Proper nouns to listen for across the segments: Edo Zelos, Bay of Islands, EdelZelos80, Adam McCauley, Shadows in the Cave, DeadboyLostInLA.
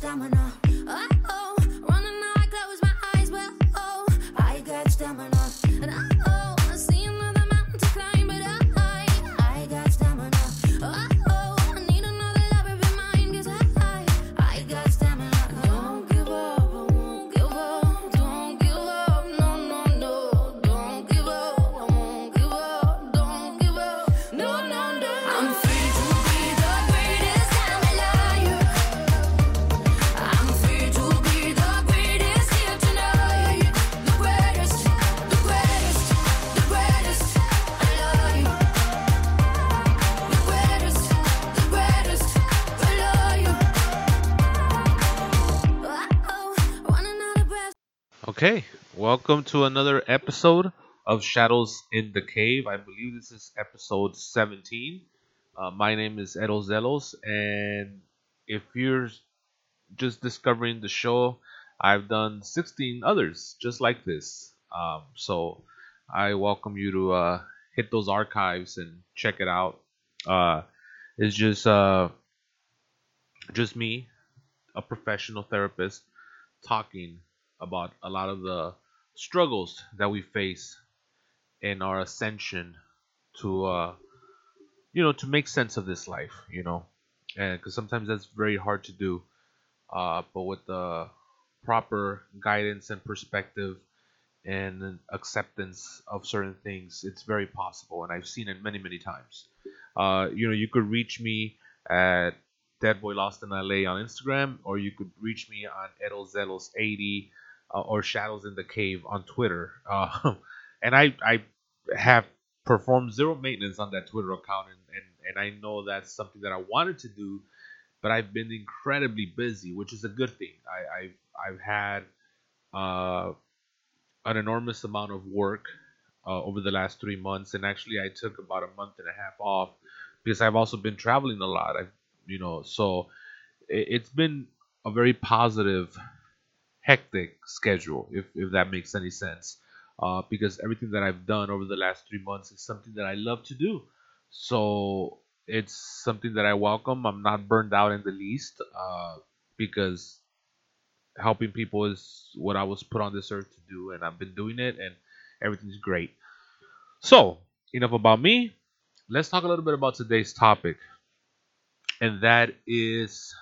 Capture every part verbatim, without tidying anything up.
stamina. Oh, oh, running now, I close my eyes. Well, oh, I got stamina. And oh, oh, I see another mountain to climb, but I, I got stamina. Oh, oh, I need another lover in mine, 'cause I, I got stamina. Don't give up, I won't give up. Don't give up, no, no, no. Don't give up, I won't give up. Don't give up, no, no, no. I'm free to be the greatest, I'm a liar. I'm free to be the greatest here tonight. The greatest, the greatest, the greatest, I love you. The greatest, the greatest, I love you. Oh, oh, running out of breath. Okay, welcome to another episode of Shadows in the Cave. I believe this is episode seventeen. Uh, my name is Edo Zelos, and if you're just discovering the show, I've done sixteen others just like this. Um, so I welcome you to uh, hit those archives and check it out. Uh, it's just uh, just me, a professional therapist, talking about a lot of the struggles that we face in our ascension to uh, you know to make sense of this life, you know, and because sometimes that's very hard to do. Uh, but with the proper guidance and perspective and acceptance of certain things, it's very possible, and I've seen it many, many times. Uh, you know, you could reach me at DeadboyLostInLA on Instagram, or you could reach me on Edel Zelos eighty uh, or Shadows in the Cave on Twitter. Uh, and I, I have performed zero maintenance on that Twitter account, and, and, and I know that's something that I wanted to do, but I've been incredibly busy, which is a good thing. I, I've, I've had uh, an enormous amount of work uh, over the last three months, and actually I took about a month and a half off because I've also been traveling a lot. I've, you know, so it, it's been a very positive, hectic schedule, if, if that makes any sense. Uh, because everything that I've done over the last three months is something that I love to do. So it's something that I welcome. I'm not burned out in the least, uh, because helping people is what I was put on this earth to do, and I've been doing it, and everything's great. So enough about me. Let's talk a little bit about today's topic, and that is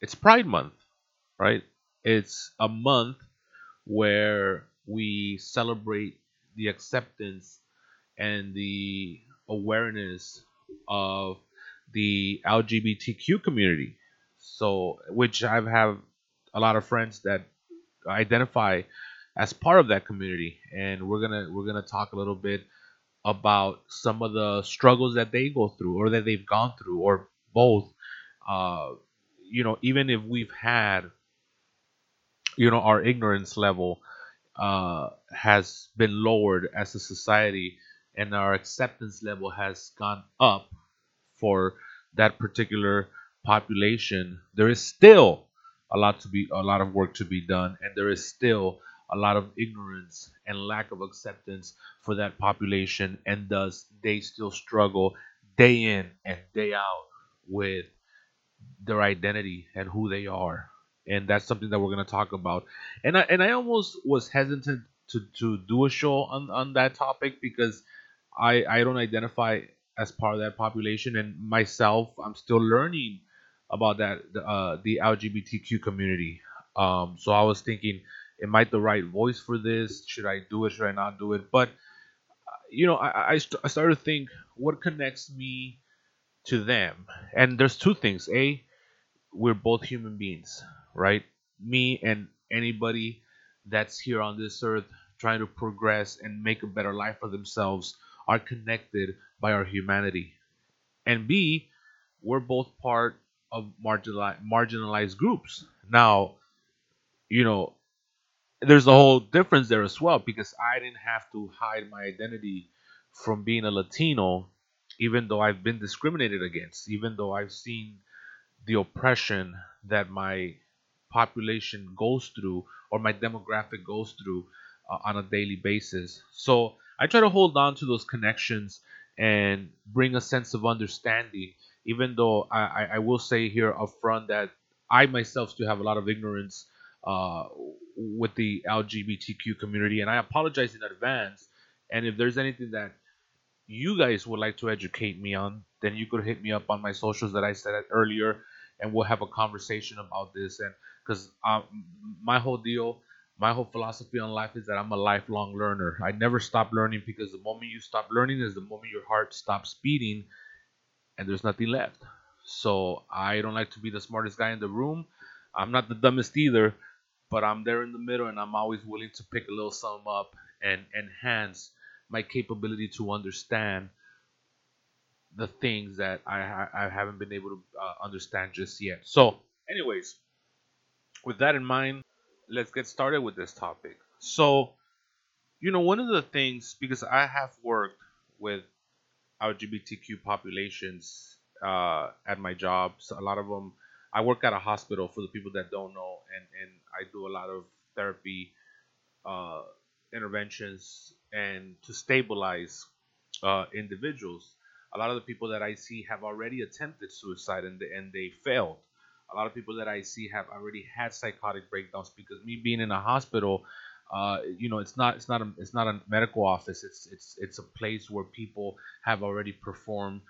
it's Pride Month, right? It's a month where we celebrate the acceptance and the awareness of the L G B T Q community. So, which I have a lot of friends that identify as part of that community, and we're gonna we're gonna talk a little bit about some of the struggles that they go through, or that they've gone through, or both. Uh, you know, even if we've had, you know, our ignorance level Uh, has been lowered as a society, and our acceptance level has gone up for that particular population, there is still a lot to be, a lot of work to be done, and there is still a lot of ignorance and lack of acceptance for that population, and thus they still struggle day in and day out with their identity and who they are. And that's something that we're going to talk about. And I and I almost was hesitant to, to do a show on, on that topic because I I don't identify as part of that population. And myself, I'm still learning about that, uh, the L G B T Q community. Um, so I was thinking, am I the right voice for this? Should I do it? Should I not do it? But, uh, you know, I, I, st- I started to think, what connects me to them? And there's two things. A, we're both human beings. Right? Me and anybody that's here on this earth trying to progress and make a better life for themselves are connected by our humanity. And B, we're both part of marginalized groups. Now, you know, there's a whole difference there as well, because I didn't have to hide my identity from being a Latino, even though I've been discriminated against, even though I've seen the oppression that my population goes through, or my demographic goes through uh, on a daily basis. So I try to hold on to those connections and bring a sense of understanding, even though I, I will say here up front that I myself do have a lot of ignorance uh, with the L G B T Q community, and I apologize in advance. And if there's anything that you guys would like to educate me on, then you could hit me up on my socials that I said earlier, and we'll have a conversation about this. And because um, my whole deal, my whole philosophy on life is that I'm a lifelong learner. I never stop learning, because the moment you stop learning is the moment your heart stops beating and there's nothing left. So I don't like to be the smartest guy in the room. I'm not the dumbest either, but I'm there in the middle, and I'm always willing to pick a little sum up and enhance my capability to understand the things that I, ha- I haven't been able to uh, understand just yet. So anyways, with that in mind, let's get started with this topic. So, you know, one of the things, because I have worked with L G B T Q populations uh, at my job. So a lot of them, I work at a hospital, for the people that don't know, and, and I do a lot of therapy uh, interventions and to stabilize uh, individuals. A lot of the people that I see have already attempted suicide and they, and they failed. A lot of people that I see have already had psychotic breakdowns, because me being in a hospital, uh, you know, it's not it's not a, it's not a medical office. It's it's it's a place where people have already performed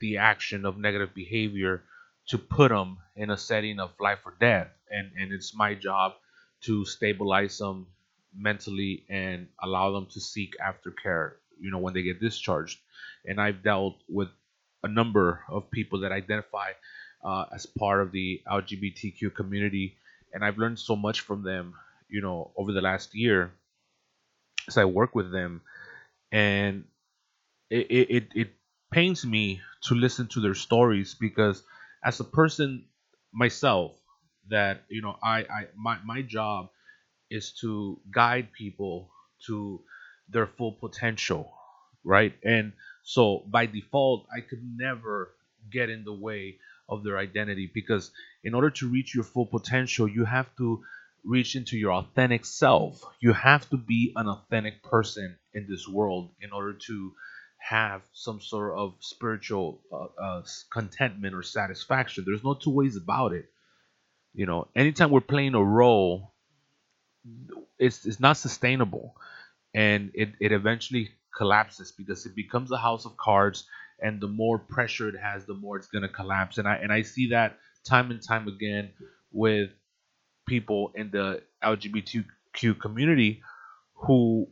the action of negative behavior to put them in a setting of life or death. And and it's my job to stabilize them mentally and allow them to seek aftercare, you know, when they get discharged. And I've dealt with a number of people that identify uh, as part of the L G B T Q community, and I've learned so much from them, you know, over the last year as I work with them. And it it, it pains me to listen to their stories, because as a person myself, that, you know, I, I my, my job is to guide people to their full potential, right? And so by default, I could never get in the way of their identity, because in order to reach your full potential, you have to reach into your authentic self. You have to be an authentic person in this world in order to have some sort of spiritual uh, uh, contentment or satisfaction. There's no two ways about it. You know, anytime we're playing a role, it's it's not sustainable, and it, it eventually collapses, because it becomes a house of cards, and the more pressure it has, the more it's gonna collapse. And I and I see that time and time again with people in the L G B T Q community, who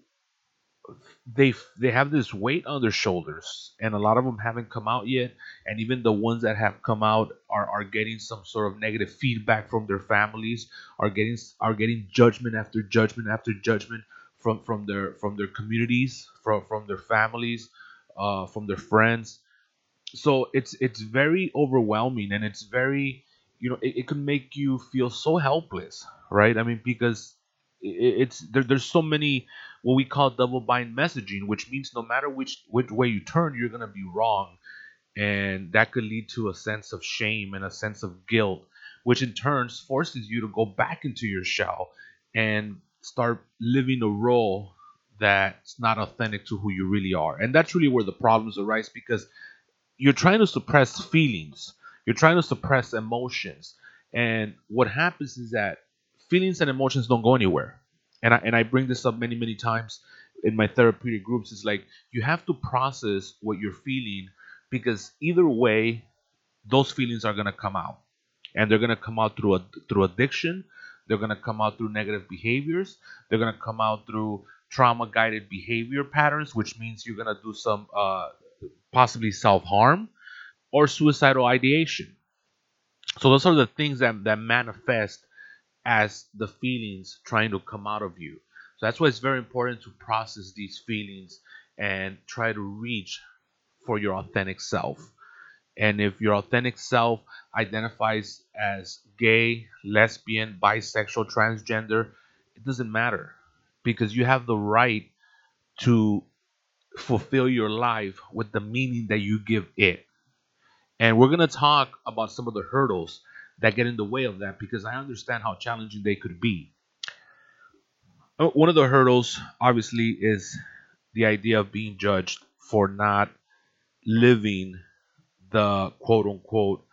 they they have this weight on their shoulders, and a lot of them haven't come out yet, and even the ones that have come out are, are getting some sort of negative feedback from their families, are getting are getting judgment after judgment after judgment from from their from their communities, from from their families, uh from their friends. So it's it's very overwhelming, and it's very, you know, it, it can make you feel so helpless, right? I mean, because it's there, there's so many what we call double bind messaging, which means no matter which which way you turn, you're gonna be wrong, and that could lead to a sense of shame and a sense of guilt, which in turn forces you to go back into your shell and start living a role that's not authentic to who you really are. And that's really where the problems arise, because you're trying to suppress feelings, you're trying to suppress emotions, and what happens is that feelings and emotions don't go anywhere. And I and I bring this up many, many times in my therapeutic groups. It's like you have to process what you're feeling, because either way, those feelings are gonna come out, and they're gonna come out through a, through addiction. They're gonna come out through negative behaviors. They're gonna come out through trauma-guided behavior patterns, which means you're gonna do some uh, possibly self-harm or suicidal ideation. So those are the things that that manifest as the feelings trying to come out of you. So that's why it's very important to process these feelings and try to reach for your authentic self. And if your authentic self identifies as gay, lesbian, bisexual, transgender, it doesn't matter, because you have the right to fulfill your life with the meaning that you give it. And we're going to talk about some of the hurdles that get in the way of that, because I understand how challenging they could be. One of the hurdles, obviously, is the idea of being judged for not living the quote unquote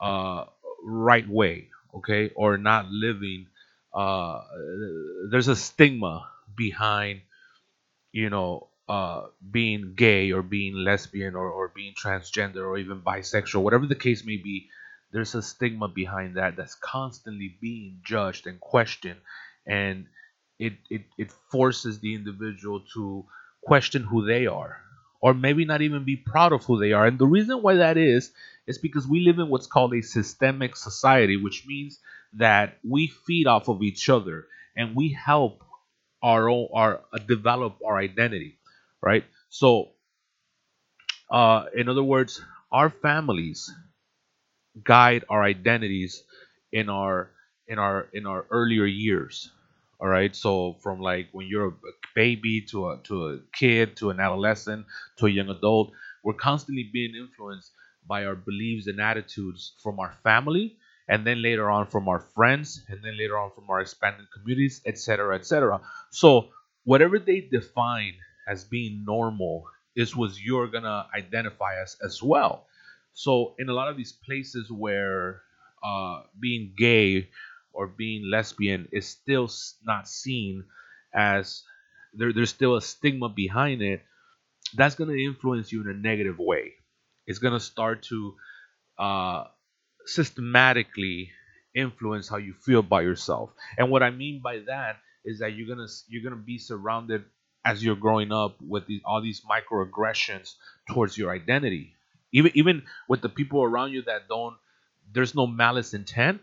uh, right way, okay, or not living. Uh, there's a stigma behind, you know, uh, being gay or being lesbian or, or being transgender or even bisexual, whatever the case may be. There's a stigma behind that that's constantly being judged and questioned, and it it, it forces the individual to question who they are, or maybe not even be proud of who they are. And the reason why that is, is because we live in what's called a systemic society, which means that we feed off of each other and we help our own, our uh, develop our identity, right? So, uh, in other words, our families guide our identities in our in our in our earlier years. All right, so from like when you're a baby to a to a kid to an adolescent to a young adult, we're constantly being influenced by our beliefs and attitudes from our family, and then later on from our friends, and then later on from our expanded communities, etc., etc. So whatever they define as being normal is what you're gonna identify as as well. So in a lot of these places where uh, being gay or being lesbian is still not seen as, there, there's still a stigma behind it, that's going to influence you in a negative way. It's going to start to uh, systematically influence how you feel by yourself. And what I mean by that is that you're going to you're going to be surrounded as you're growing up with these, all these microaggressions towards your identity. Even even with the people around you that don't, there's no malice intent.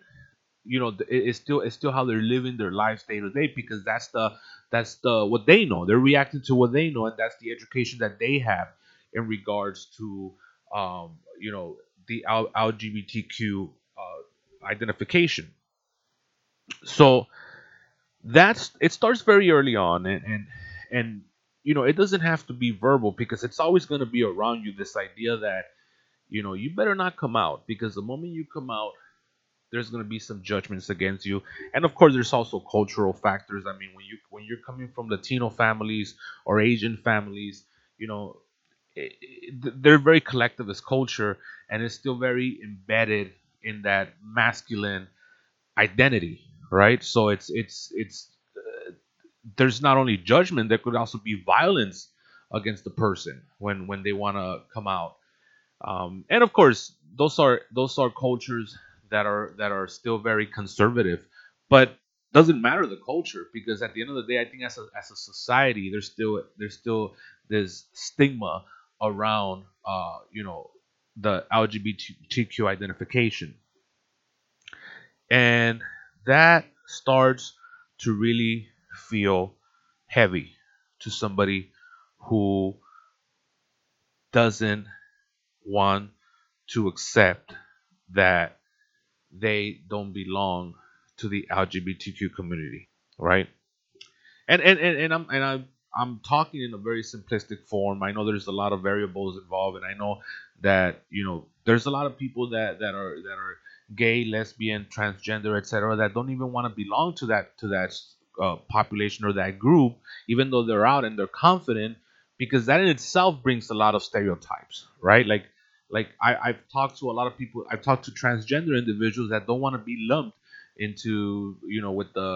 You know, it, it's still it's still how they're living their lives day to day, because that's the that's the what they know. They're reacting to what they know, and that's the education that they have in regards to um, you know, the L G B T Q uh, identification. So that's it starts very early on, and and and you know, it doesn't have to be verbal, because it's always going to be around you. This idea that, you know, you better not come out, because the moment you come out, there's going to be some judgments against you. And of course, there's also cultural factors. I mean, when you when you're coming from Latino families or Asian families, you know, it, it, they're very collectivist culture, and it's still very embedded in that masculine identity, right? So it's it's it's uh, there's not only judgment, there could also be violence against the person when when they want to come out. Um, and of course, those are those are cultures that are that are still very conservative, but doesn't matter the culture, because at the end of the day, I think as a as a society, there's still there's still this stigma around uh, you know, the L G B T Q identification, and that starts to really feel heavy to somebody who doesn't want to accept that they don't belong to the L G B T Q community, right? And and and, and I'm and I'm I'm talking in a very simplistic form. I know there's a lot of variables involved, and I know that, you know, there's a lot of people that, that are that are gay, lesbian, transgender, et cetera, that don't even want to belong to that to that uh, population or that group, even though they're out and they're confident, because that in itself brings a lot of stereotypes, right? Like Like I, I've talked to a lot of people. I've talked to transgender individuals that don't want to be lumped into, you know, with the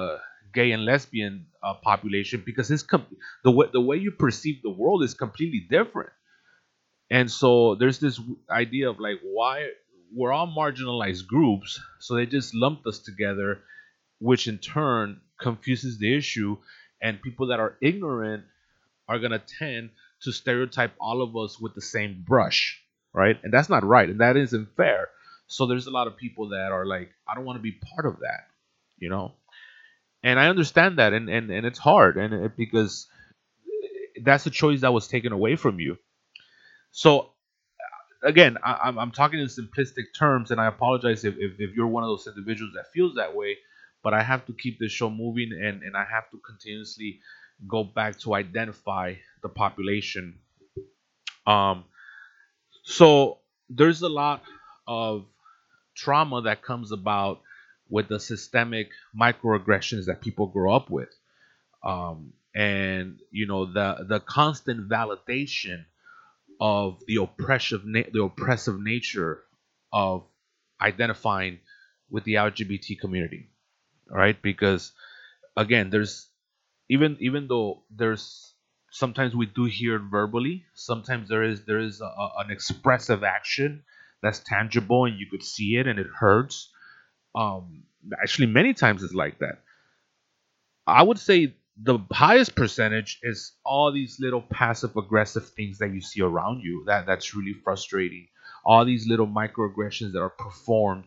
gay and lesbian uh, population, because it's com- the way the way you perceive the world is completely different. And so there's this idea of like, why we're all marginalized groups, so they just lumped us together, which in turn confuses the issue, and people that are ignorant are gonna tend to stereotype all of us with the same brush. Right? And that's not right, and that isn't fair. So there's a lot of people that are like, I don't want to be part of that, you know? And I understand that, and, and, and it's hard, and it, because that's a choice that was taken away from you. So again, I, I'm, I'm talking in simplistic terms, and I apologize if, if, if you're one of those individuals that feels that way, but I have to keep this show moving, and, and I have to continuously go back to identify the population. Um, So there's a lot of trauma that comes about with the systemic microaggressions that people grow up with, um, and you know, the the constant validation of the oppressive na- the oppressive nature of identifying with the L G B T community, right? Because again, there's even even though there's sometimes we do hear it verbally, sometimes there is there is a, a, an expressive action that's tangible and you could see it and it hurts. Um, actually, many times it's like that. I would say the highest percentage is all these little passive aggressive things that you see around you. That that's really frustrating. All these little microaggressions that are performed,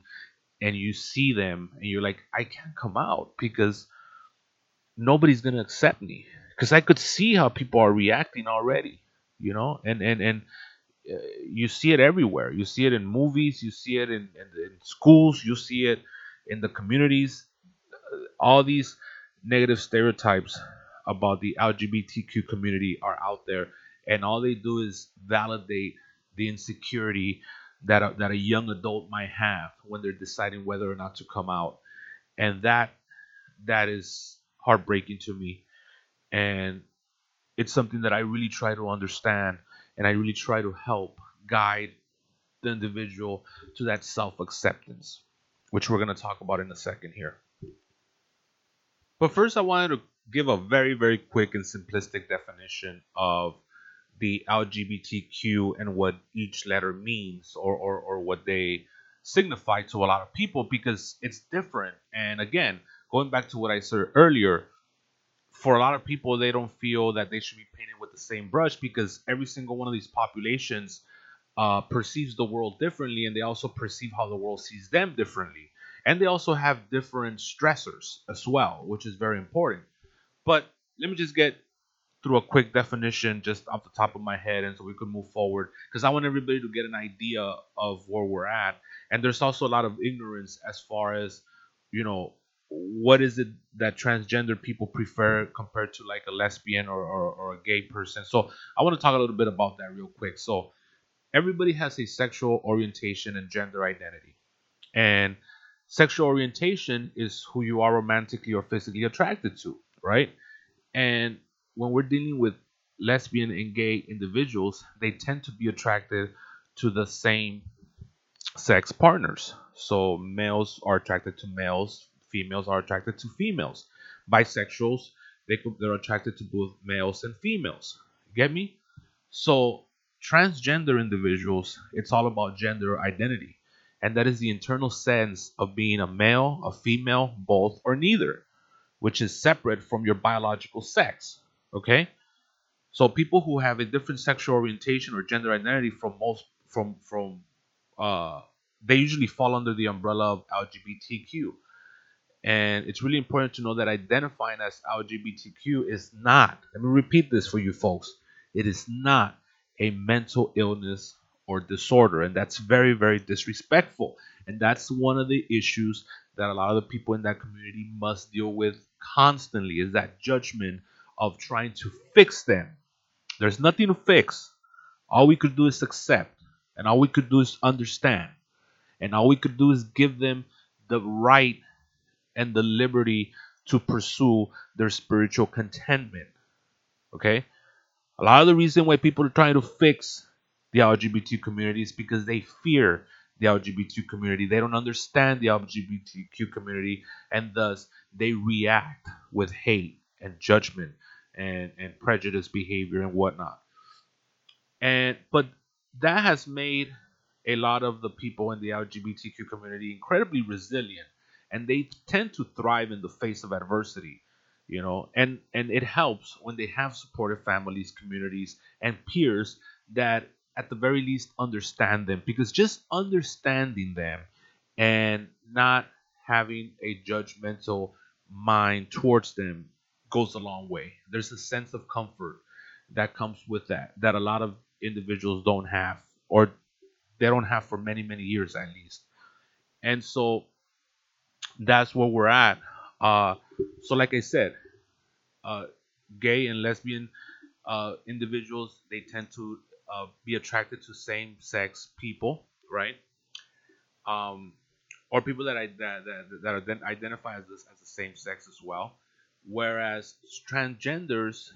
and you see them and you're like, I can't come out because nobody's going to accept me, because I could see how people are reacting already, you know, and, and, and uh, you see it everywhere. You see it in movies, you see it in, in, in schools, you see it in the communities, all these negative stereotypes about the L G B T Q community are out there, and all they do is validate the insecurity that a, that a young adult might have when they're deciding whether or not to come out. And that that is heartbreaking to me, and it's something that I really try to understand, and I really try to help guide the individual to that self-acceptance, which we're going to talk about in a second here. But first, I wanted to give a very, very quick and simplistic definition of the L G B T Q and what each letter means, or, or, or what they signify to a lot of people, because it's different. And again, going back to what I said earlier, for a lot of people, they don't feel that they should be painted with the same brush, because every single one of these populations uh, perceives the world differently, and they also perceive how the world sees them differently. And they also have different stressors as well, which is very important. But let me just get through a quick definition just off the top of my head, and so we could move forward, because I want everybody to get an idea of where we're at. And there's also a lot of ignorance as far as, you know, what is it that transgender people prefer compared to like a lesbian or, or, or a gay person. So I want to talk a little bit about that real quick. So everybody has a sexual orientation and gender identity. And sexual orientation is who you are romantically or physically attracted to, right? And when we're dealing with lesbian and gay individuals, they tend to be attracted to the same sex partners. So males are attracted to males, females are attracted to females. Bisexuals, they could, they're attracted to both males and females. Get me? So transgender individuals, it's all about gender identity. And that is the internal sense of being a male, a female, both, or neither, which is separate from your biological sex. Okay, so people who have a different sexual orientation or gender identity from most from from uh, they usually fall under the umbrella of L G B T Q, and it's really important to know that identifying as L G B T Q is not, let me repeat this for you folks, it is not a mental illness or disorder, and that's very, very disrespectful, and that's one of the issues that a lot of the people in that community must deal with constantly, is that judgment of trying to fix them. There's nothing to fix. All we could do is accept, and all we could do is understand, and all we could do is give them the right and the liberty to pursue their spiritual contentment. Okay? A lot of the reason why people are trying to fix the L G B T community is because they fear the L G B T community. They don't understand the L G B T Q community, and thus they react with hate and judgment and, and prejudice behavior and whatnot. And but that has made a lot of the people in the L G B T Q community incredibly resilient, and they tend to thrive in the face of adversity, you know, and, and it helps when they have supportive families, communities, and peers that at the very least understand them, because just understanding them and not having a judgmental mind towards them goes a long way. There's a sense of comfort that comes with that, that a lot of individuals don't have, or they don't have for many, many years at least. And so that's where we're at. Uh, so like I said, uh, gay and lesbian uh, individuals, they tend to uh, be attracted to same-sex people, right? Um, or people that, I, that, that, that identify as, this, as the same sex as well. Whereas transgenders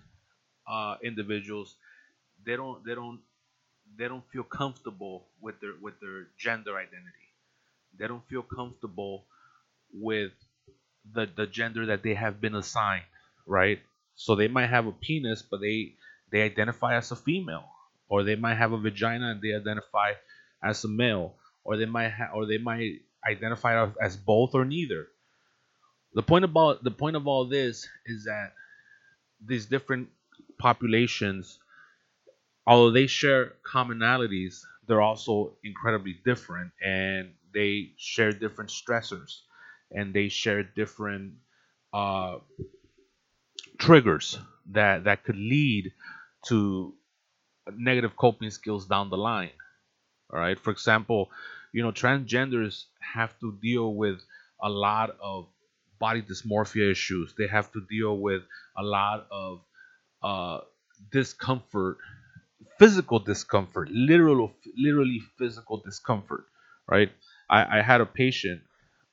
uh, individuals, they don't they don't they don't feel comfortable with their with their gender identity. They don't feel comfortable with the the gender that they have been assigned, right? So they might have a penis, but they they identify as a female, or they might have a vagina and they identify as a male, or they might ha- or they might identify as both or neither. The point about the point of all this is that these different populations, although they share commonalities, they're also incredibly different, and they share different stressors, and they share different uh, triggers that that could lead to negative coping skills down the line. All right. For example, you know, transgenders have to deal with a lot of body dysmorphia issues. They have to deal with a lot of uh, discomfort, physical discomfort, literal, literally physical discomfort. Right. I, I had a patient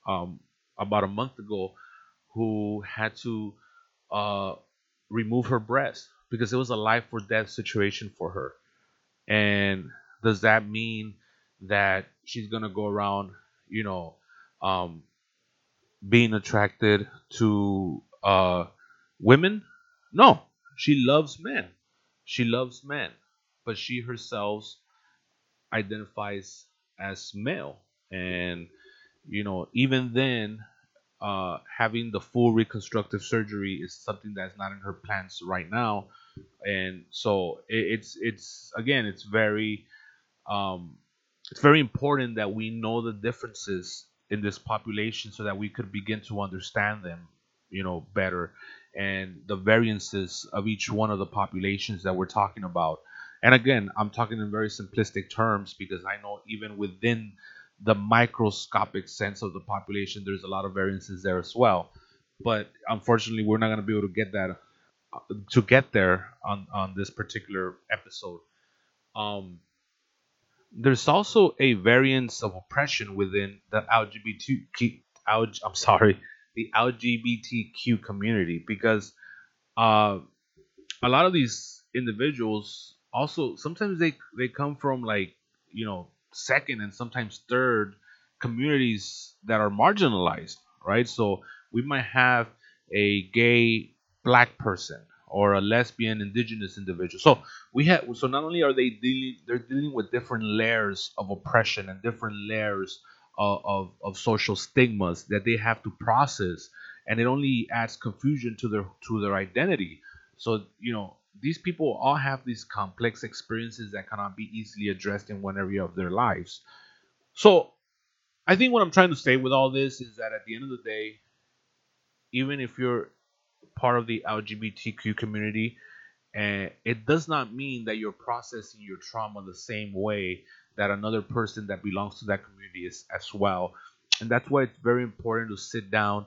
um, about a month ago who had to uh, remove her breast because it was a life or death situation for her. And does that mean that she's going to go around, you know, um, being attracted to uh, women? No, she loves men. She loves men, but she herself identifies as male. And, you know, even then, uh, having the full reconstructive surgery is something that's not in her plans right now. And so it, it's, it's, again, it's very, um, it's very important that we know the differences in this population so that we could begin to understand them, you know, better, and the variances of each one of the populations that we're talking about. And again, I'm talking in very simplistic terms because I know even within the microscopic sense of the population, there's a lot of variances there as well. But unfortunately, we're not going to be able to get that to get there on, on this particular episode. Um, there's also a variance of oppression within the L G B T Q. I'm sorry, the L G B T Q community, because uh, a lot of these individuals also sometimes they they come from, like, you know, second and sometimes third communities that are marginalized, right? So we might have a gay black person or a lesbian indigenous individual. So we have so not only are they dealing they're dealing with different layers of oppression and different layers of, of, of social stigmas that they have to process, and it only adds confusion to their to their identity. So, you know, these people all have these complex experiences that cannot be easily addressed in one area of their lives. So I think what I'm trying to say with all this is that at the end of the day, even if you're part of the L G B T Q community, uh, it does not mean that you're processing your trauma the same way that another person that belongs to that community is as well. And that's why it's very important to sit down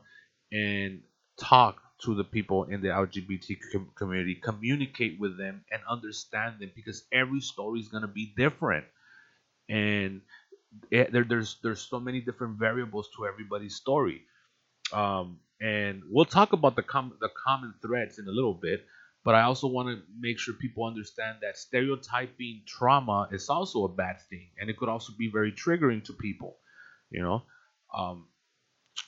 and talk to the people in the L G B T Q community, communicate with them and understand them, because every story is going to be different, and it, there, there's there's so many different variables to everybody's story. Um, and we'll talk about the com- the common threads in a little bit, but I also want to make sure people understand that stereotyping trauma is also a bad thing, and it could also be very triggering to people. You know, um,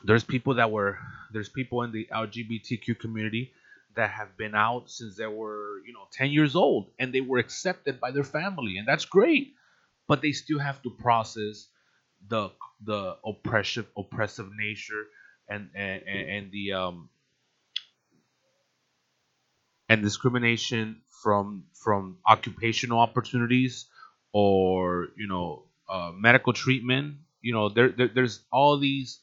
there's people that were there's people in the L G B T Q community that have been out since they were, you know, ten years old, and they were accepted by their family, and that's great, but they still have to process the the oppressive oppressive nature and and, and the um and discrimination from from occupational opportunities, or, you know, uh, medical treatment. You know, there, there there's all these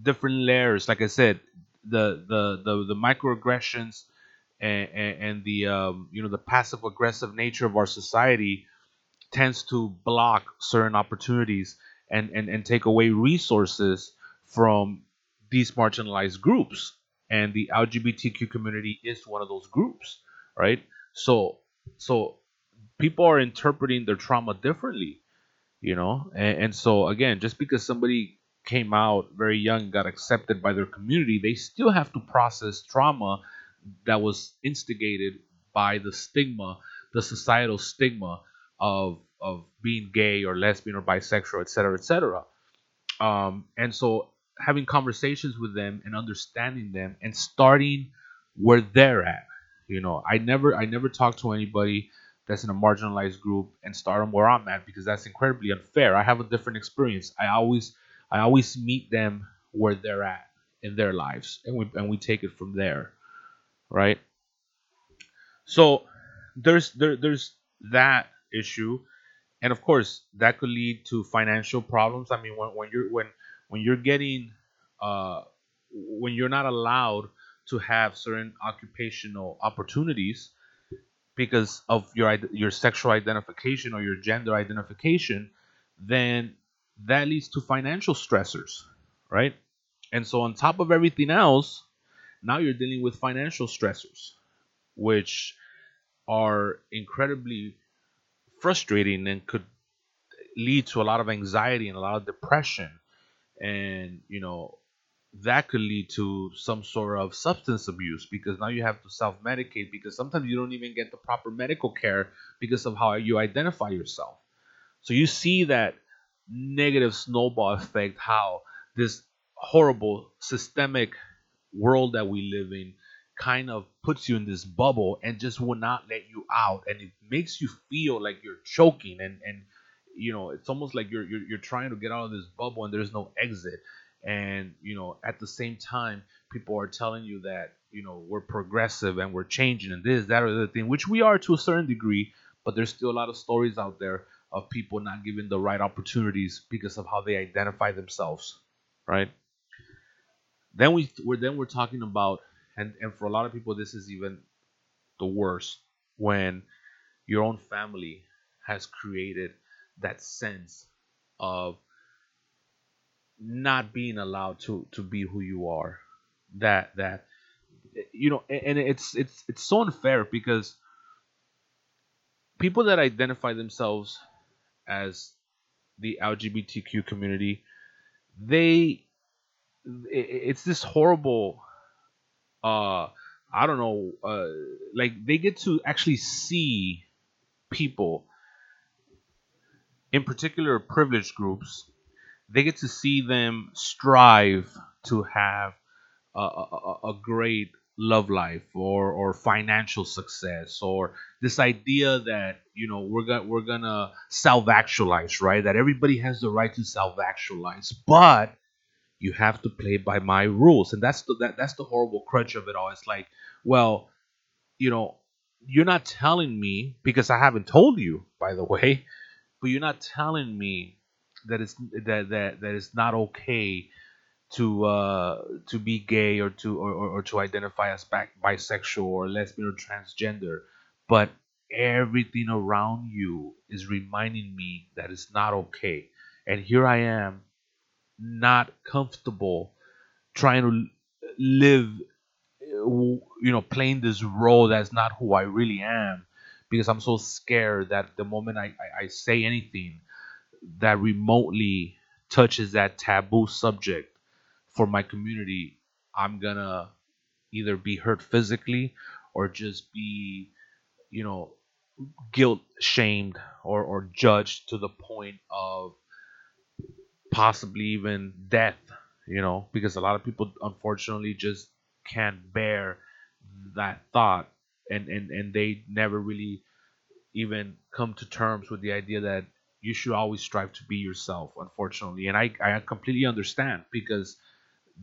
different layers. Like I said, the the the, the microaggressions and, and, and the um, you know, the passive aggressive nature of our society tends to block certain opportunities and, and, and take away resources from these marginalized groups, and the L G B T Q community is one of those groups, right? So so people are interpreting their trauma differently, you know, and, and so again, just because somebody came out very young, got accepted by their community, they still have to process trauma that was instigated by the stigma, the societal stigma of of being gay or lesbian or bisexual, et cetera, et cetera. Um, and so having conversations with them and understanding them and starting where they're at. You know, I never I never talk to anybody that's in a marginalized group and start them where I'm at, because that's incredibly unfair. I have a different experience. I always I always meet them where they're at in their lives, and we and we take it from there, right? So there's there there's that issue, and of course that could lead to financial problems. I mean, when when you're when when you're getting uh, when you're not allowed to have certain occupational opportunities because of your your sexual identification or your gender identification, then that leads to financial stressors, right? And so on top of everything else, now you're dealing with financial stressors, which are incredibly frustrating and could lead to a lot of anxiety and a lot of depression. And, you know, that could lead to some sort of substance abuse, because now you have to self-medicate, because sometimes you don't even get the proper medical care because of how you identify yourself. So you see that negative snowball effect, how this horrible systemic world that we live in kind of puts you in this bubble and just will not let you out, and it makes you feel like you're choking, and and you know, it's almost like you're, you're you're trying to get out of this bubble and there's no exit. And you know, at the same time, people are telling you that, you know, we're progressive and we're changing and this, that, or the other thing, which we are to a certain degree, but there's still a lot of stories out there of people not given the right opportunities because of how they identify themselves, right? Then we we're then we're talking about, and and for a lot of people this is even the worst, when your own family has created that sense of not being allowed to to be who you are, that that you know, and it's it's it's so unfair, because people that identify themselves as the L G B T Q community, they it's this horrible uh I don't know uh like they get to actually see people, in particular privileged groups, they get to see them strive to have a, a, a great love life, or, or financial success, or this idea that, you know, we're gonna we're gonna self-actualize, right? That everybody has the right to self-actualize, but you have to play by my rules. And that's the that, that's the horrible crutch of it all. It's like, well, you know, you're not telling me, because I haven't told you, by the way, but you're not telling me that it's that that that it's not okay to uh, to be gay, or to or, or, or to identify as bisexual or lesbian or transgender, but everything around you is reminding me that it's not okay, and here I am, not comfortable trying to live, you know, playing this role that's not who I really am, because I'm so scared that the moment I, I, I say anything that remotely touches that taboo subject for my community, I'm gonna either be hurt physically or just be, you know, guilt shamed or, or judged to the point of possibly even death, you know, because a lot of people unfortunately just can't bear that thought, and, and, and they never really even come to terms with the idea that you should always strive to be yourself, unfortunately. And I, I completely understand, because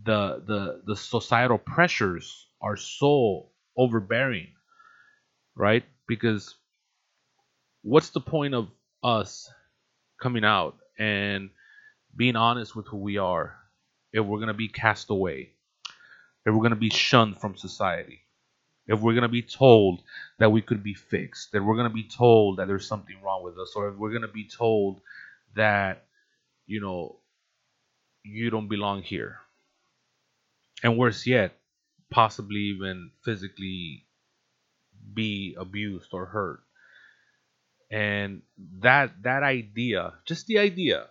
the the the societal pressures are so overbearing, right? Because what's the point of us coming out and being honest with who we are if we're going to be cast away, if we're going to be shunned from society, if we're going to be told that we could be fixed, that we're going to be told that there's something wrong with us, or if we're going to be told that, you know, you don't belong here. And worse yet, possibly even physically be abused or hurt. And that that idea, just the idea,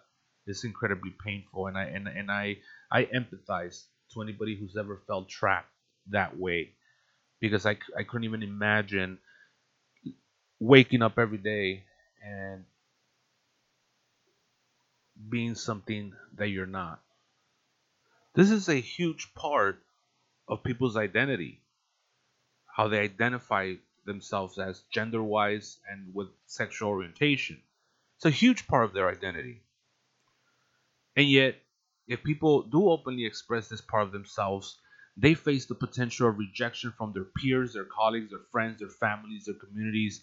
is incredibly painful. And I and, and I I empathize to anybody who's ever felt trapped that way. Because I, I couldn't even imagine waking up every day and being something that you're not. This is a huge part of people's identity, how they identify themselves as gender-wise and with sexual orientation. It's a huge part of their identity. And yet, if people do openly express this part of themselves, they face the potential of rejection from their peers, their colleagues, their friends, their families, their communities.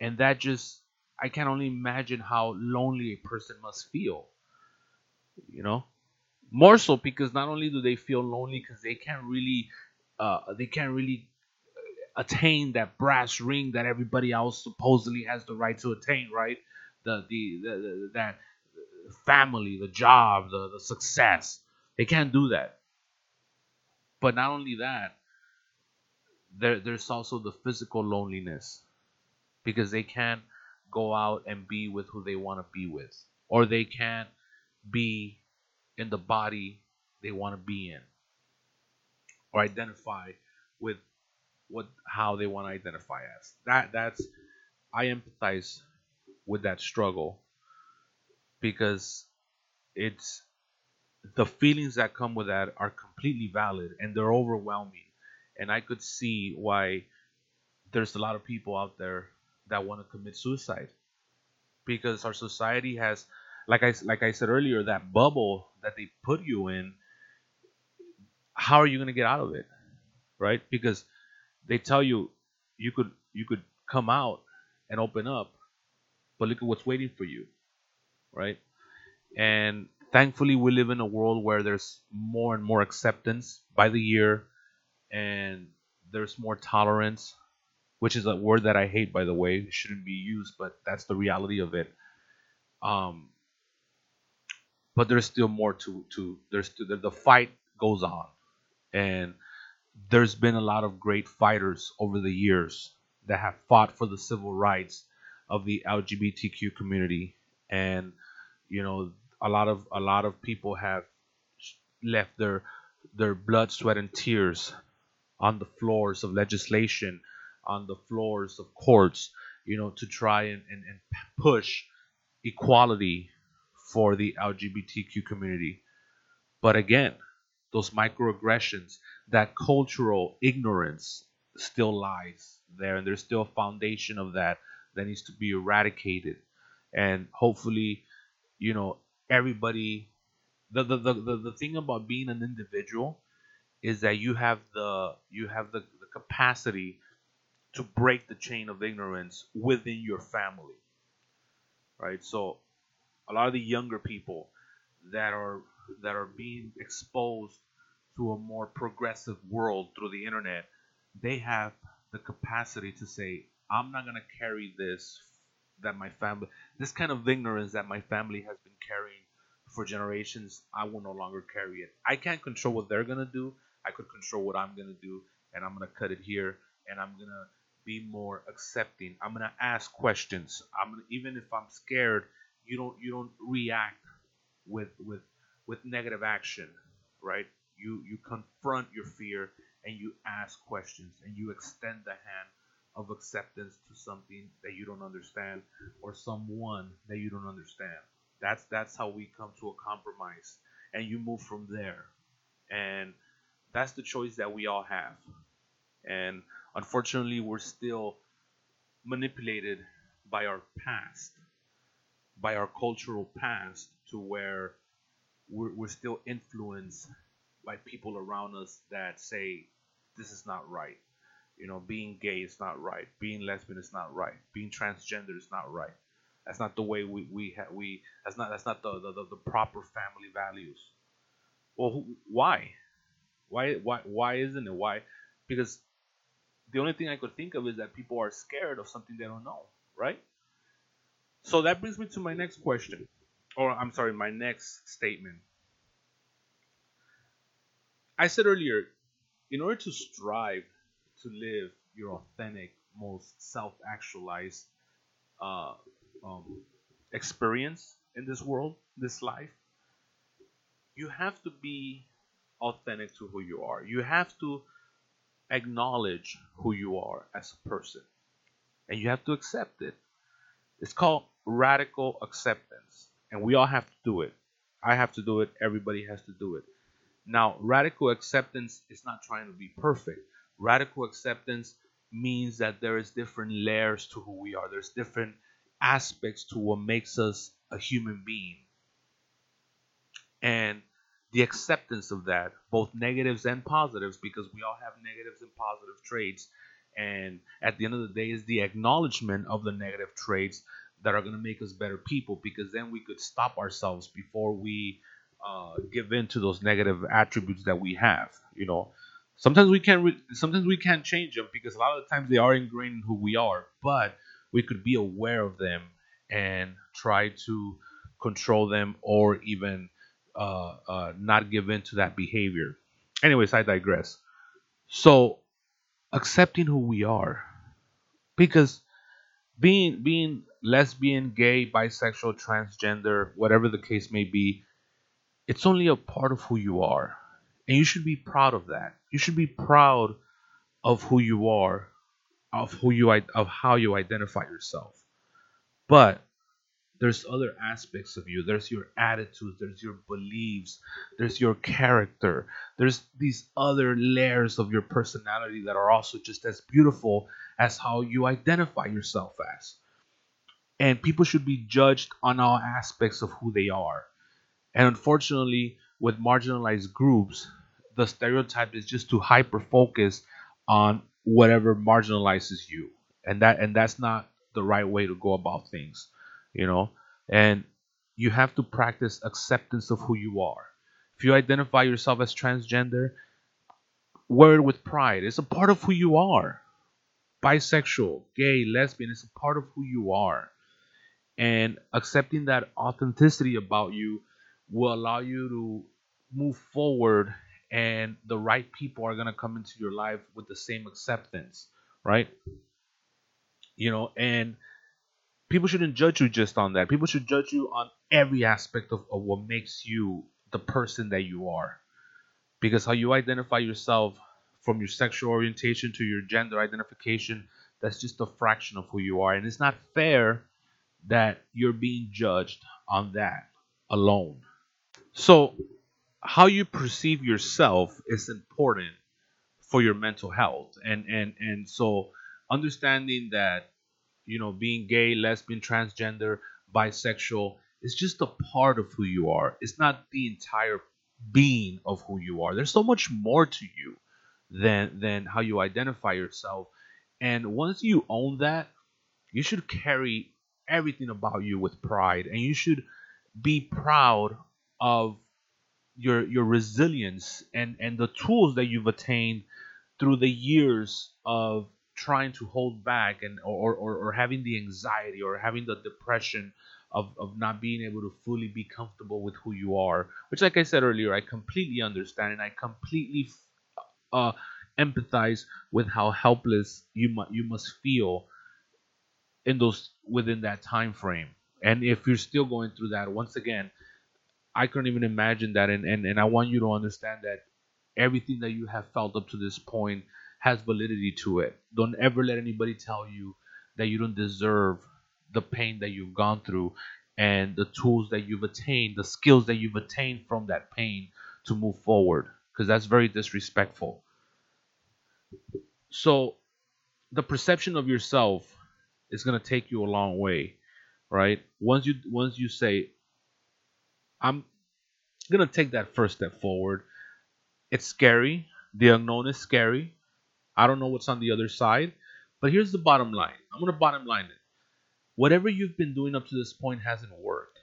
And that just, I can only imagine how lonely a person must feel, you know? More so because not only do they feel lonely because they can't really, uh, they can't really attain that brass ring that everybody else supposedly has the right to attain, right? The the, the, the that family, the job, the, the success, they can't do that. But not only that, there there's also the physical loneliness because they can't go out and be with who they want to be with, or they can't be in the body they want to be in, or identify with what how they want to identify as. That that's I empathize with that struggle, because it's the feelings that come with that are completely valid and they're overwhelming, and I could see why there's a lot of people out there that want to commit suicide, because our society has, Like I, like I said earlier, that bubble that they put you in, how are you going to get out of it, right? Because they tell you you could you could come out and open up, but look at what's waiting for you, right? And thankfully, we live in a world where there's more and more acceptance by the year, and there's more tolerance, which is a word that I hate, by the way. It shouldn't be used, but that's the reality of it. Um. But there's still more to, to there's to, the, the fight goes on, and there's been a lot of great fighters over the years that have fought for the civil rights of the L G B T Q community, and you know a lot of a lot of people have left their their blood, sweat, and tears on the floors of legislation, on the floors of courts, you know, to try and, and, and push equality for the L G B T Q community. But again, those microaggressions, that cultural ignorance still lies there, and there's still a foundation of that that needs to be eradicated. And hopefully, you know, everybody, the the the, the, the thing about being an individual is that you have the you have the, the capacity to break the chain of ignorance within your family, right? So a lot of the younger people that are that are being exposed to a more progressive world through the internet, they have the capacity to say, I'm not going to carry this, that my family, this kind of ignorance that my family has been carrying for generations, I will no longer carry it. I can't control what they're going to do. I could control what I'm going to do, and I'm going to cut it here, and I'm going to be more accepting. I'm going to ask questions. I'm gonna, even if I'm scared, You don't you don't react with with with negative action, right? You you confront your fear, and you ask questions, and you extend the hand of acceptance to something that you don't understand or someone that you don't understand. That's that's how we come to a compromise, and you move from there. And that's the choice that we all have. And unfortunately, we're still manipulated by our past, by our cultural past, to where we're, we're still influenced by people around us that say, this is not right. You know, being gay is not right. Being lesbian is not right. Being transgender is not right. That's not the way we, we, ha- we that's not, that's not the, the, the, the proper family values. Well, who, why? Why, why, why isn't it? Why? Because the only thing I could think of is that people are scared of something they don't know, right? So that brings me to my next question, or I'm sorry, my next statement. I said earlier, in order to strive to live your authentic, most self-actualized uh, um, experience in this world, this life, you have to be authentic to who you are. You have to acknowledge who you are as a person, and you have to accept it. It's called radical acceptance, and we all have to do it. I have to do it. Everybody has to do it. Now, radical acceptance is not trying to be perfect. Radical acceptance means that there is different layers to who we are. There's different aspects to what makes us a human being. And the acceptance of that, both negatives and positives, because we all have negatives and positive traits. And at the end of the day, is the acknowledgement of the negative traits that are going to make us better people, because then we could stop ourselves before we uh, give in to those negative attributes that we have. You know, sometimes we can't re- sometimes we can't change them, because a lot of the times they are ingrained in who we are, but we could be aware of them and try to control them, or even uh, uh, not give in to that behavior. Anyways, I digress. So, accepting who we are, because being being lesbian, gay, bisexual, transgender, whatever the case may be, it's only a part of who you are, and you should be proud of that. You should be proud of who you are, of who you of how you identify yourself. But there's other aspects of you. There's your attitudes, there's your beliefs, there's your character. There's these other layers of your personality that are also just as beautiful as how you identify yourself as. And people should be judged on all aspects of who they are. And unfortunately, with marginalized groups, the stereotype is just to hyper-focus on whatever marginalizes you. And that and that's not the right way to go about things. You know, and you have to practice acceptance of who you are. If you identify yourself as transgender, wear it with pride. It's a part of who you are. Bisexual, gay, lesbian, it's a part of who you are. And accepting that authenticity about you will allow you to move forward, and the right people are going to come into your life with the same acceptance, right? You know, and people shouldn't judge you just on that. People should judge you on every aspect of, of what makes you the person that you are. Because how you identify yourself, from your sexual orientation to your gender identification, that's just a fraction of who you are. And it's not fair that you're being judged on that alone. So how you perceive yourself is important for your mental health. And, and, and so understanding that, you know, being gay, lesbian, transgender, bisexual, it's just a part of who you are. It's not the entire being of who you are. There's so much more to you than than how you identify yourself. And once you own that, you should carry everything about you with pride, and you should be proud of your your resilience and, and the tools that you've attained through the years of trying to hold back, and or, or or having the anxiety, or having the depression of of not being able to fully be comfortable with who you are, which, like I said earlier, I completely understand, and I completely uh, empathize with how helpless you mu- you must feel in those within that time frame. And if you're still going through that, once again, I couldn't even imagine that. And and and I want you to understand that everything that you have felt up to this point has validity to it. Don't ever let anybody tell you that you don't deserve the pain that you've gone through, and the tools that you've attained, the skills that you've attained from that pain to move forward, because that's very disrespectful. So the perception of yourself is going to take you a long way, right? Once you once you say, I'm going to take that first step forward, it's scary. The unknown is scary. I don't know what's on the other side, but here's the bottom line. I'm going to bottom line it. Whatever you've been doing up to this point hasn't worked.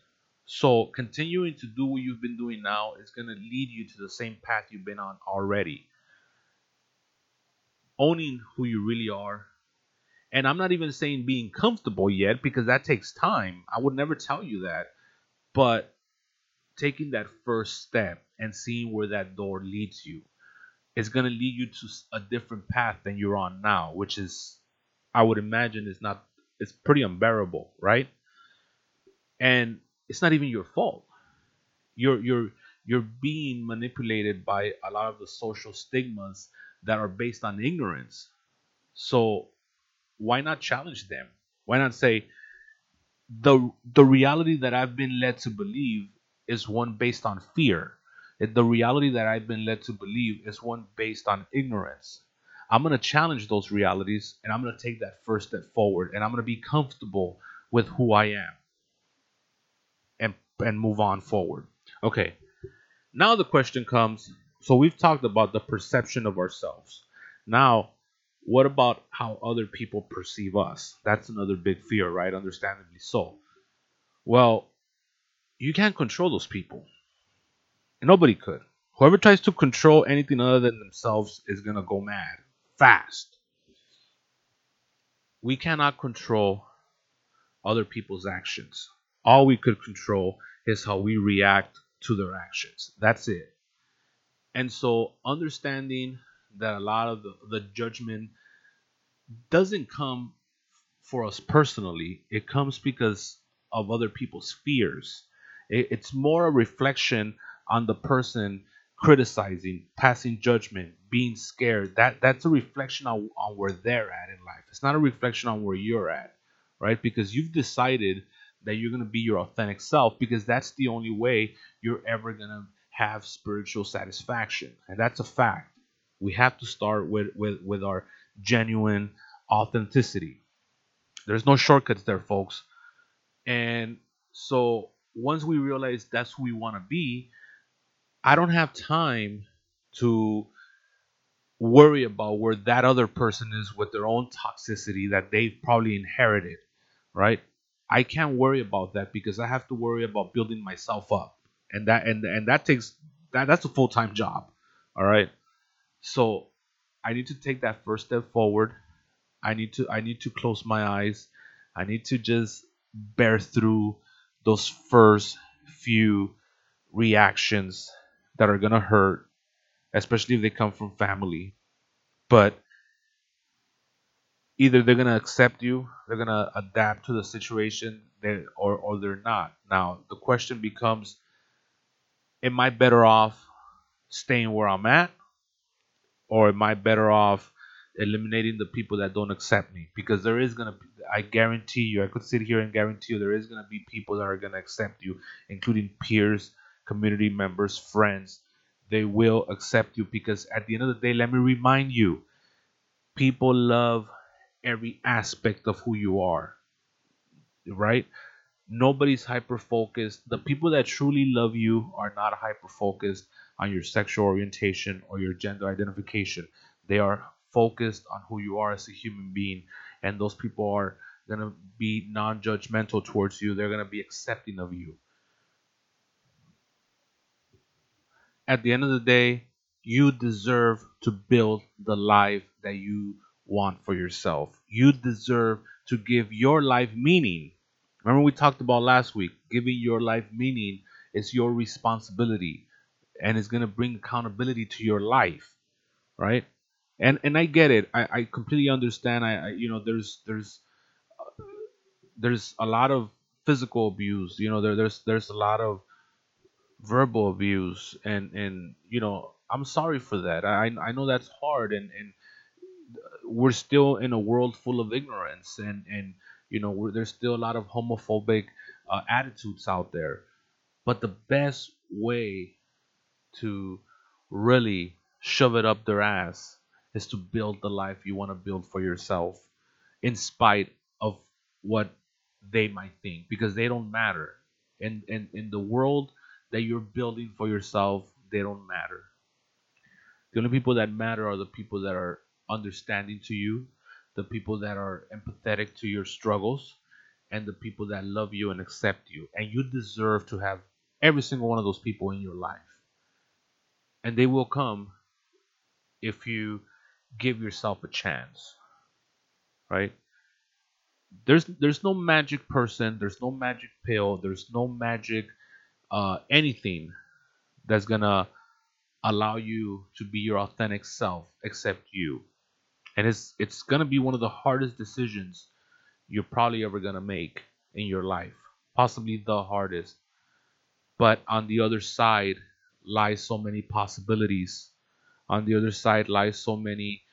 So continuing to do what you've been doing now is going to lead you to the same path you've been on already. Owning who you really are. And I'm not even saying being comfortable yet, because that takes time. I would never tell you that. But taking that first step and seeing where that door leads you, it's going to lead you to a different path than you're on now, which is, I would imagine, is not, it's pretty unbearable, right? And it's not even your fault. You're you're you're being manipulated by a lot of the social stigmas that are based on ignorance. So why not challenge them? Why not say the the reality that I've been led to believe is one based on fear? The reality that I've been led to believe is one based on ignorance. I'm going to challenge those realities, and I'm going to take that first step forward, and I'm going to be comfortable with who I am and and move on forward. Okay, now the question comes, so we've talked about the perception of ourselves. Now, what about how other people perceive us? That's another big fear, right? Understandably so. Well, you can't control those people. Nobody could. Whoever tries to control anything other than themselves is going to go mad fast. We cannot control other people's actions. All we could control is how we react to their actions. That's it. And so understanding that a lot of the, the judgment doesn't come for us personally. It comes because of other people's fears. It, it's more a reflection on the person criticizing, passing judgment, being scared. That that's a reflection on, on where they're at in life. It's not a reflection on where you're at, right? Because you've decided that you're going to be your authentic self, because that's the only way you're ever going to have spiritual satisfaction. And that's a fact. We have to start with, with, with our genuine authenticity. There's no shortcuts there, folks. And so once we realize that's who we want to be, I don't have time to worry about where that other person is with their own toxicity that they've probably inherited, right? I can't worry about that because I have to worry about building myself up. And that and, and that takes that that's a full-time job. All right. So I need to take that first step forward. I need to I need to close my eyes. I need to just bear through those first few reactions that are gonna hurt, especially if they come from family. But either they're gonna accept you, they're gonna adapt to the situation, they or or they're not. Now the question becomes, am I better off staying where I'm at? Or am I better off eliminating the people that don't accept me? Because there is going to be, I guarantee you, I could sit here and guarantee you, there is going to be people that are going to accept you, including peers, community members, friends. They will accept you because at the end of the day, let me remind you, people love every aspect of who you are, right? Nobody's hyper-focused. The people that truly love you are not hyper-focused on your sexual orientation or your gender identification. They are focused on who you are as a human being, and those people are going to be non-judgmental towards you. They're going to be accepting of you. At the end of the day, you deserve to build the life that you want for yourself. You deserve to give your life meaning. Remember we talked about last week, giving your life meaning is your responsibility, and it's going to bring accountability to your life, right? And and I get it. I, I completely understand. I, I you know there's there's uh, there's a lot of physical abuse. You know there there's there's a lot of verbal abuse, and, and you know I'm sorry for that. I I know that's hard, and, and we're still in a world full of ignorance, and and you know we're, there's still a lot of homophobic uh, attitudes out there. But the best way to really shove it up their ass is to build the life you want to build for yourself, in spite of what they might think, because they don't matter. And in, in, in the world that you're building for yourself, they don't matter. The only people that matter are the people that are understanding to you, the people that are empathetic to your struggles, and the people that love you and accept you. And you deserve to have every single one of those people in your life. And they will come if you give yourself a chance, right? There's there's no magic person, there's no magic pill, there's no magic uh, anything that's gonna allow you to be your authentic self except you. And it's it's gonna be one of the hardest decisions you're probably ever gonna make in your life, possibly the hardest. But on the other side lies so many possibilities. On the other side lies so many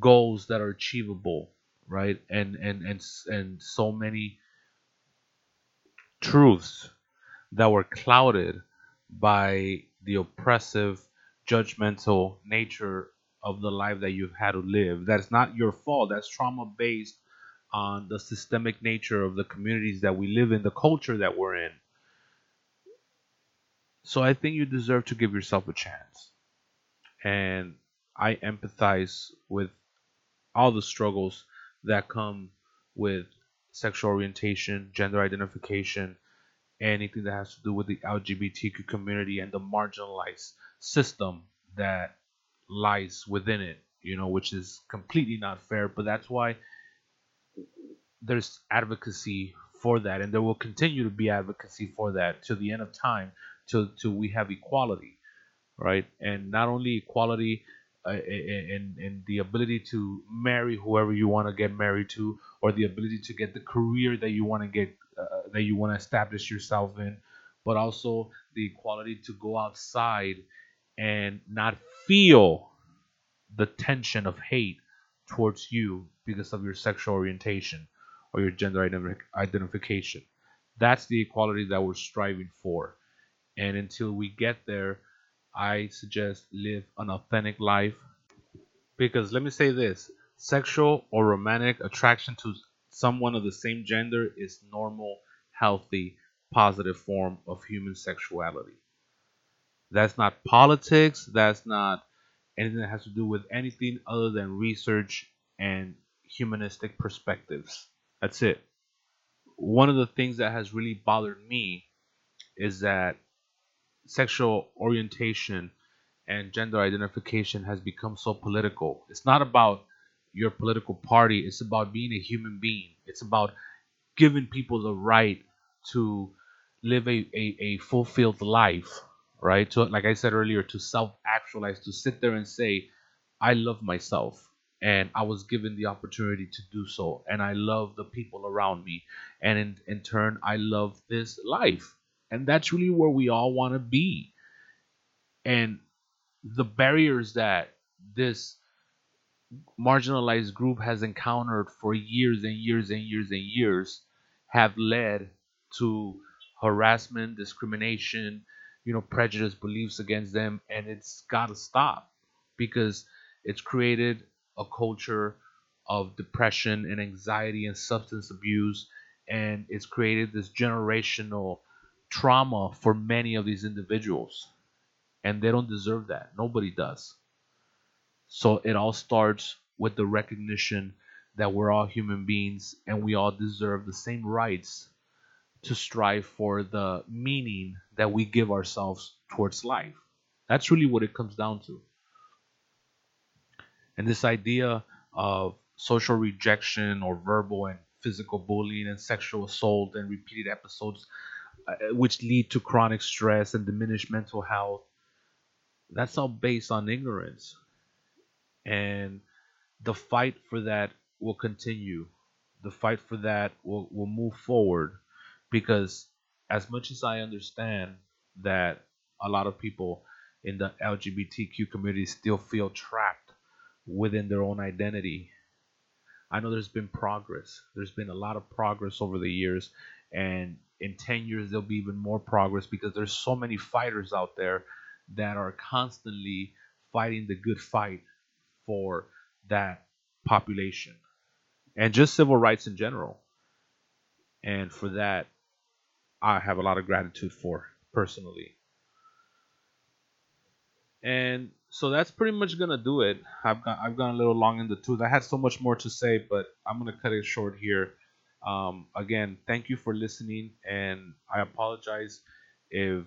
goals that are achievable, right? And and and and so many truths that were clouded by the oppressive, judgmental nature of the life that you've had to live. That's not your fault. That's trauma based on the systemic nature of the communities that we live in, the culture that we're in. So I think you deserve to give yourself a chance. And I empathize with all the struggles that come with sexual orientation, gender identification, anything that has to do with the L G B T Q community and the marginalized system that lies within it, you know, which is completely not fair. But that's why there's advocacy for that, and there will continue to be advocacy for that till the end of time, till till we have equality, right? And not only equality uh, in in the ability to marry whoever you want to get married to, or the ability to get the career that you want to get uh, that you want to establish yourself in, but also the equality to go outside and not feel the tension of hate towards you because of your sexual orientation or your gender identification. That's the equality that we're striving for. And until we get there, I suggest live an authentic life. Because let me say this, sexual or romantic attraction to someone of the same gender is normal, healthy, positive form of human sexuality. That's not politics. That's not anything that has to do with anything other than research and humanistic perspectives. That's it. One of the things that has really bothered me is that sexual orientation and gender identification has become so political. It's not about your political party. It's about being a human being. It's about giving people the right to live a, a, a fulfilled life, right? To, like I said earlier, to self-actualize, to sit there and say, I love myself. And I was given the opportunity to do so. And I love the people around me. And in, in turn, I love this life. And that's really where we all want to be. And the barriers that this marginalized group has encountered for years and years and years and years have led to harassment, discrimination, you know, prejudice, beliefs against them. And it's got to stop, because it's created a culture of depression and anxiety and substance abuse, and it's created this generational trauma for many of these individuals, and they don't deserve that. Nobody does. So it all starts with the recognition that we're all human beings and we all deserve the same rights to strive for the meaning that we give ourselves towards life. That's really what it comes down to. And this idea of social rejection or verbal and physical bullying and sexual assault and repeated episodes, uh, which lead to chronic stress and diminished mental health, that's all based on ignorance. And the fight for that will continue. The fight for that will, will move forward, because as much as I understand that a lot of people in the L G B T Q community still feel trapped within their own identity, I know there's been progress. There's been a lot of progress over the years, and in ten years there'll be even more progress, because there's so many fighters out there that are constantly fighting the good fight for that population and just civil rights in general. And for that, I have a lot of gratitude for personally. And so that's pretty much gonna do it. I've got, I've gone a little long in the tooth. I had so much more to say, but I'm gonna cut it short here. Um, again, thank you for listening, and I apologize if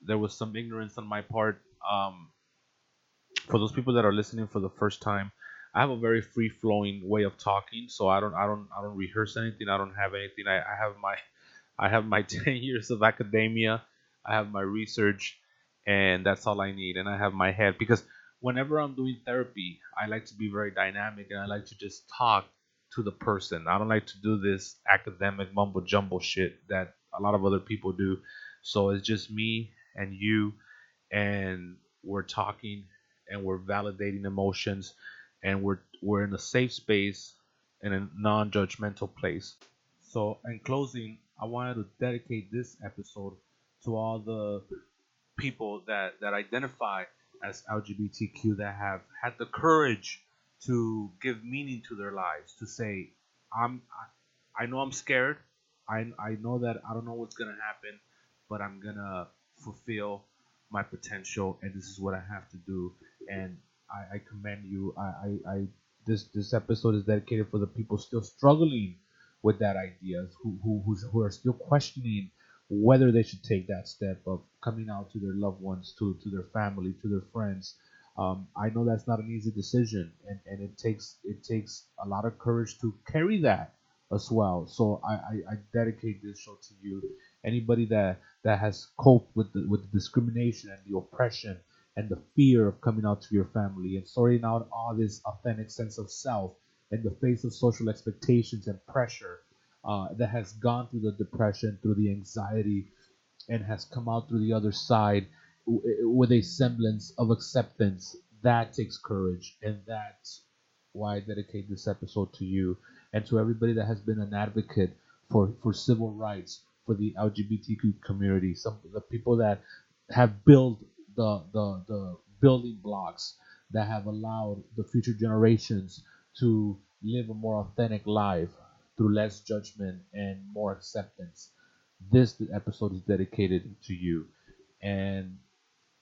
there was some ignorance on my part. Um, for those people that are listening for the first time, I have a very free-flowing way of talking, so I don't, I don't, I don't rehearse anything. I don't have anything. I, I have my, I have my ten years of academia. I have my research, and that's all I need. And I have my head, because whenever I'm doing therapy, I like to be very dynamic, and I like to just talk to the person. I don't like to do this academic mumbo jumbo shit that a lot of other people do. So it's just me and you, and we're talking, and we're validating emotions. And we're we're in a safe space, in a non-judgmental place. So in closing, I wanted to dedicate this episode to all the people that, that identify as L G B T Q that have had the courage to give meaning to their lives, to say, I'm, I, I know I'm scared. I, I know that I don't know what's going to happen, but I'm going to fulfill my potential, and this is what I have to do. And I, I commend you. I, I, I this this episode is dedicated for the people still struggling with that idea, who who who's, who are still questioning whether they should take that step of coming out to their loved ones, to, to their family, to their friends. Um, I know that's not an easy decision, and, and it takes it takes a lot of courage to carry that as well. So I, I, I dedicate this show to you. Anybody that, that has coped with the, with the discrimination and the oppression and the fear of coming out to your family and sorting out all this authentic sense of self in the face of social expectations and pressure, uh, that has gone through the depression, through the anxiety, and has come out through the other side with a semblance of acceptance. That takes courage, and that's why I dedicate this episode to you and to everybody that has been an advocate for, for civil rights, for the L G B T Q community, some of the people that have built the, the the building blocks that have allowed the future generations to live a more authentic life through less judgment and more acceptance. This episode is dedicated to you. And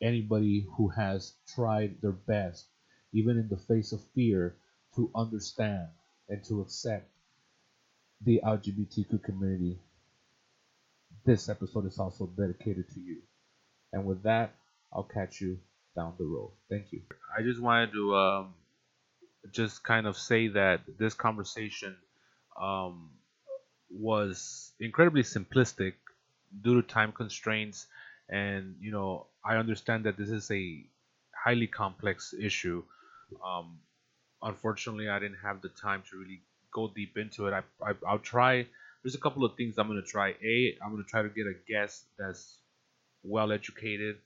anybody who has tried their best, even in the face of fear, to understand and to accept the L G B T Q community, this episode is also dedicated to you. And with that, I'll catch you down the road. Thank you. I just wanted to um, just kind of say that this conversation um, was incredibly simplistic due to time constraints. And, you know, I understand that this is a highly complex issue. Um, unfortunately, I didn't have the time to really go deep into it. I, I, I'll try. There's a couple of things I'm going to try. A, I'm going to try to get a guest that's well-educated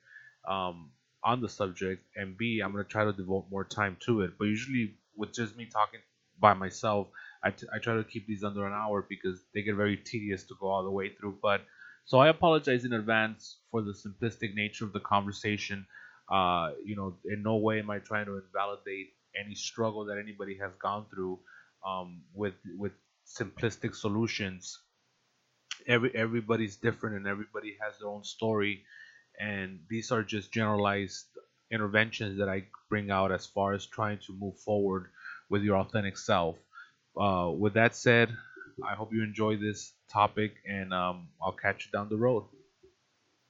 um, on the subject. And B, I'm going to try to devote more time to it. But usually with just me talking by myself, I, t- I try to keep these under an hour because they get very tedious to go all the way through. But so I apologize in advance for the simplistic nature of the conversation. Uh, you know, in no way am I trying to invalidate any struggle that anybody has gone through um, with with simplistic solutions. Every everybody's different, and everybody has their own story. And these are just generalized interventions that I bring out as far as trying to move forward with your authentic self. Uh, with that said, I hope you enjoy this topic, and um, I'll catch you down the road.